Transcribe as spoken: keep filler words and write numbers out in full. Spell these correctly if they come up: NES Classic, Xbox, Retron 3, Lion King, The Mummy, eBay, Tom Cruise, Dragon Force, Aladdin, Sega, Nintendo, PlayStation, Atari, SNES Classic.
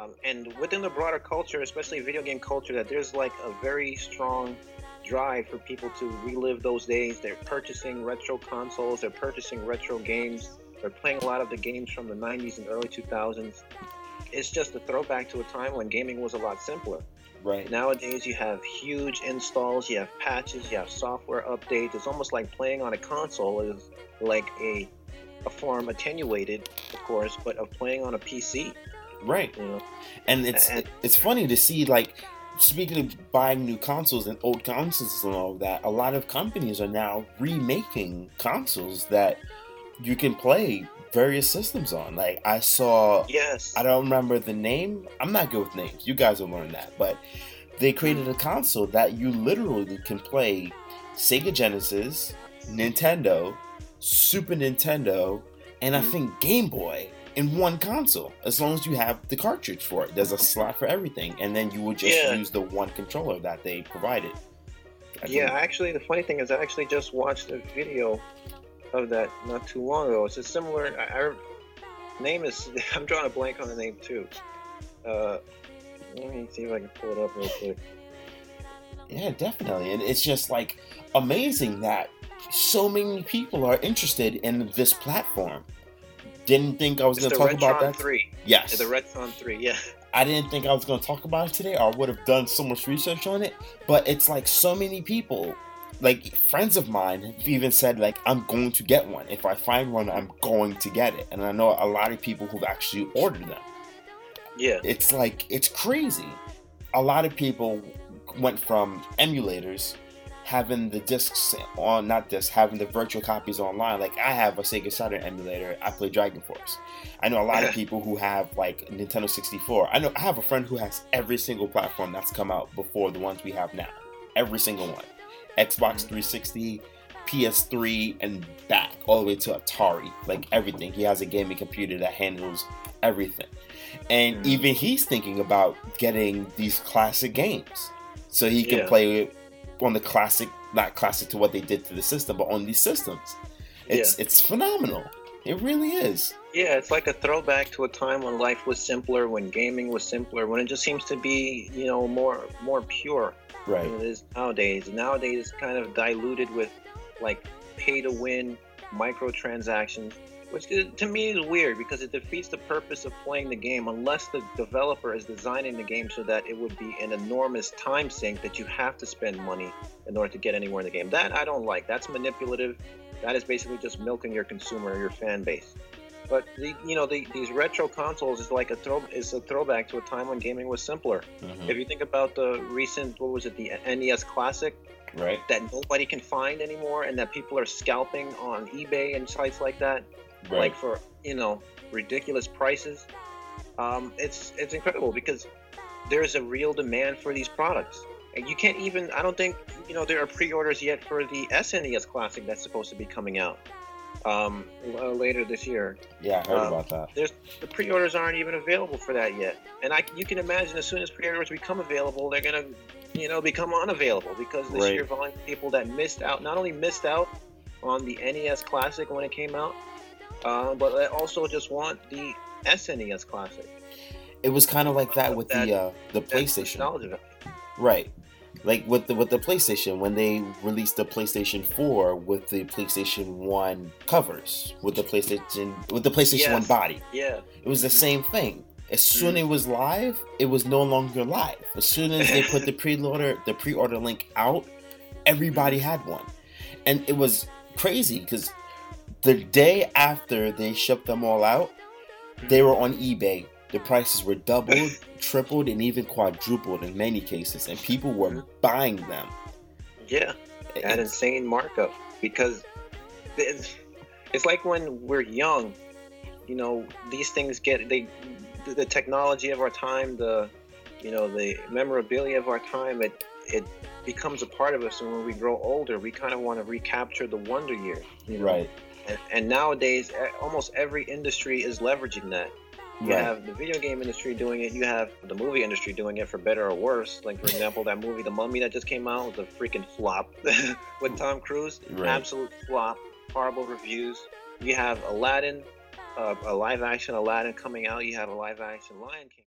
Um, and within the broader culture, especially video game culture, that there's like a very strong drive for people to relive those days. They're purchasing retro consoles, they're purchasing retro games, they're playing a lot of the games from the nineties and early two thousands. It's just a throwback to a time when gaming was a lot simpler. Right. Nowadays, you have huge installs, you have patches, you have software updates. It's almost like playing on a console is like a, a form, attenuated, of course, but of playing on a P C. Right. You know? And it's and, it's funny to see, like, speaking of buying new consoles and old consoles and all of that, a lot of companies are now remaking consoles that you can play various systems on. Like, I saw... Yes. I don't remember the name. I'm not good with names. You guys will learn that. But they created a console that you literally can play Sega Genesis, Nintendo, Super Nintendo, and I think Game Boy in one console, as long as you have the cartridge for it. There's a slot for everything, and then you would just yeah. use the one controller that they provided. I yeah, think. Actually, the funny thing is I actually just watched a video of that not too long ago. It's a similar... Our name is... I'm drawing a blank on the name, too. Uh, let me see if I can pull it up real quick. Yeah, definitely. And it's just, like, amazing that so many people are interested in this platform. Didn't think I was going to talk Retron about that. three. Yes. The Retron three, yeah. I didn't think I was going to talk about it today, or I would have done so much research on it, but it's like so many people, like friends of mine, have even said, like, I'm going to get one. If I find one, I'm going to get it. And I know a lot of people who've actually ordered them. Yeah. It's like, it's crazy. A lot of people went from emulators, having the discs on, not discs, having the virtual copies online. Like, I have a Sega Saturn emulator. I play Dragon Force. I know a lot yeah. of people who have, like, Nintendo sixty-four. I know I have a friend who has every single platform that's come out before the ones we have now. Every single one. Xbox three sixty, P S three, and back, all the way to Atari. Like, everything. He has a gaming computer that handles everything. And even he's thinking about getting these classic games, so he can yeah. play on the classic, not classic to what they did to the system, but on these systems. It's yeah. it's phenomenal. It really is. Yeah, it's like a throwback to a time when life was simpler, when gaming was simpler, when it just seems to be, you know, more more pure right. than it is nowadays. Nowadays, it's kind of diluted with, like, pay-to-win microtransactions, which to me is weird because it defeats the purpose of playing the game unless the developer is designing the game so that it would be an enormous time sink that you have to spend money in order to get anywhere in the game. That I don't like. That's manipulative. That is basically just milking your consumer or your fan base. But the, you know, the, these retro consoles is like a throw is a throwback to a time when gaming was simpler. Mm-hmm. If you think about the recent, what was it, the N E S Classic, right? That nobody can find anymore, and that people are scalping on eBay and sites like that, right. like for, you know, ridiculous prices. Um, it's it's incredible because there's a real demand for these products. And you can't even, I don't think, you know, there are pre-orders yet for the S N E S Classic that's supposed to be coming out um later this year. Yeah, I heard um, about that. There's the pre-orders aren't even available for that yet, and I you can imagine as soon as pre-orders become available, they're gonna, you know, become unavailable because the right. sheer volume of people that missed out, not only missed out on the N E S Classic when it came out, uh, but they also just want the S N E S Classic. It was kind of like that with that, the uh, the PlayStation, right? Like with the with the PlayStation, when they released the PlayStation four with the PlayStation one covers, with the PlayStation with the PlayStation yes. one body, yeah, it was the same thing. As soon mm. it was live, it was no longer live. As soon as they put the pre-order the pre-order link out, everybody had one, and it was crazy because the day after they shipped them all out, they were on eBay. The prices were doubled, tripled, and even quadrupled in many cases, and people were buying them. Yeah, that insane markup, because it's, it's like when we're young, you know, these things get they, the, the technology of our time, the, you know, the memorabilia of our time, it it becomes a part of us, and when we grow older, we kind of want to recapture the wonder years, you know? Right. And, and nowadays, almost every industry is leveraging that. You right. have the video game industry doing it. You have the movie industry doing it, for better or worse. Like, for example, that movie, The Mummy, that just came out, was a freaking flop with Tom Cruise. Right. Absolute flop. Horrible reviews. You have Aladdin, uh, a live-action Aladdin coming out. You have a live-action Lion King.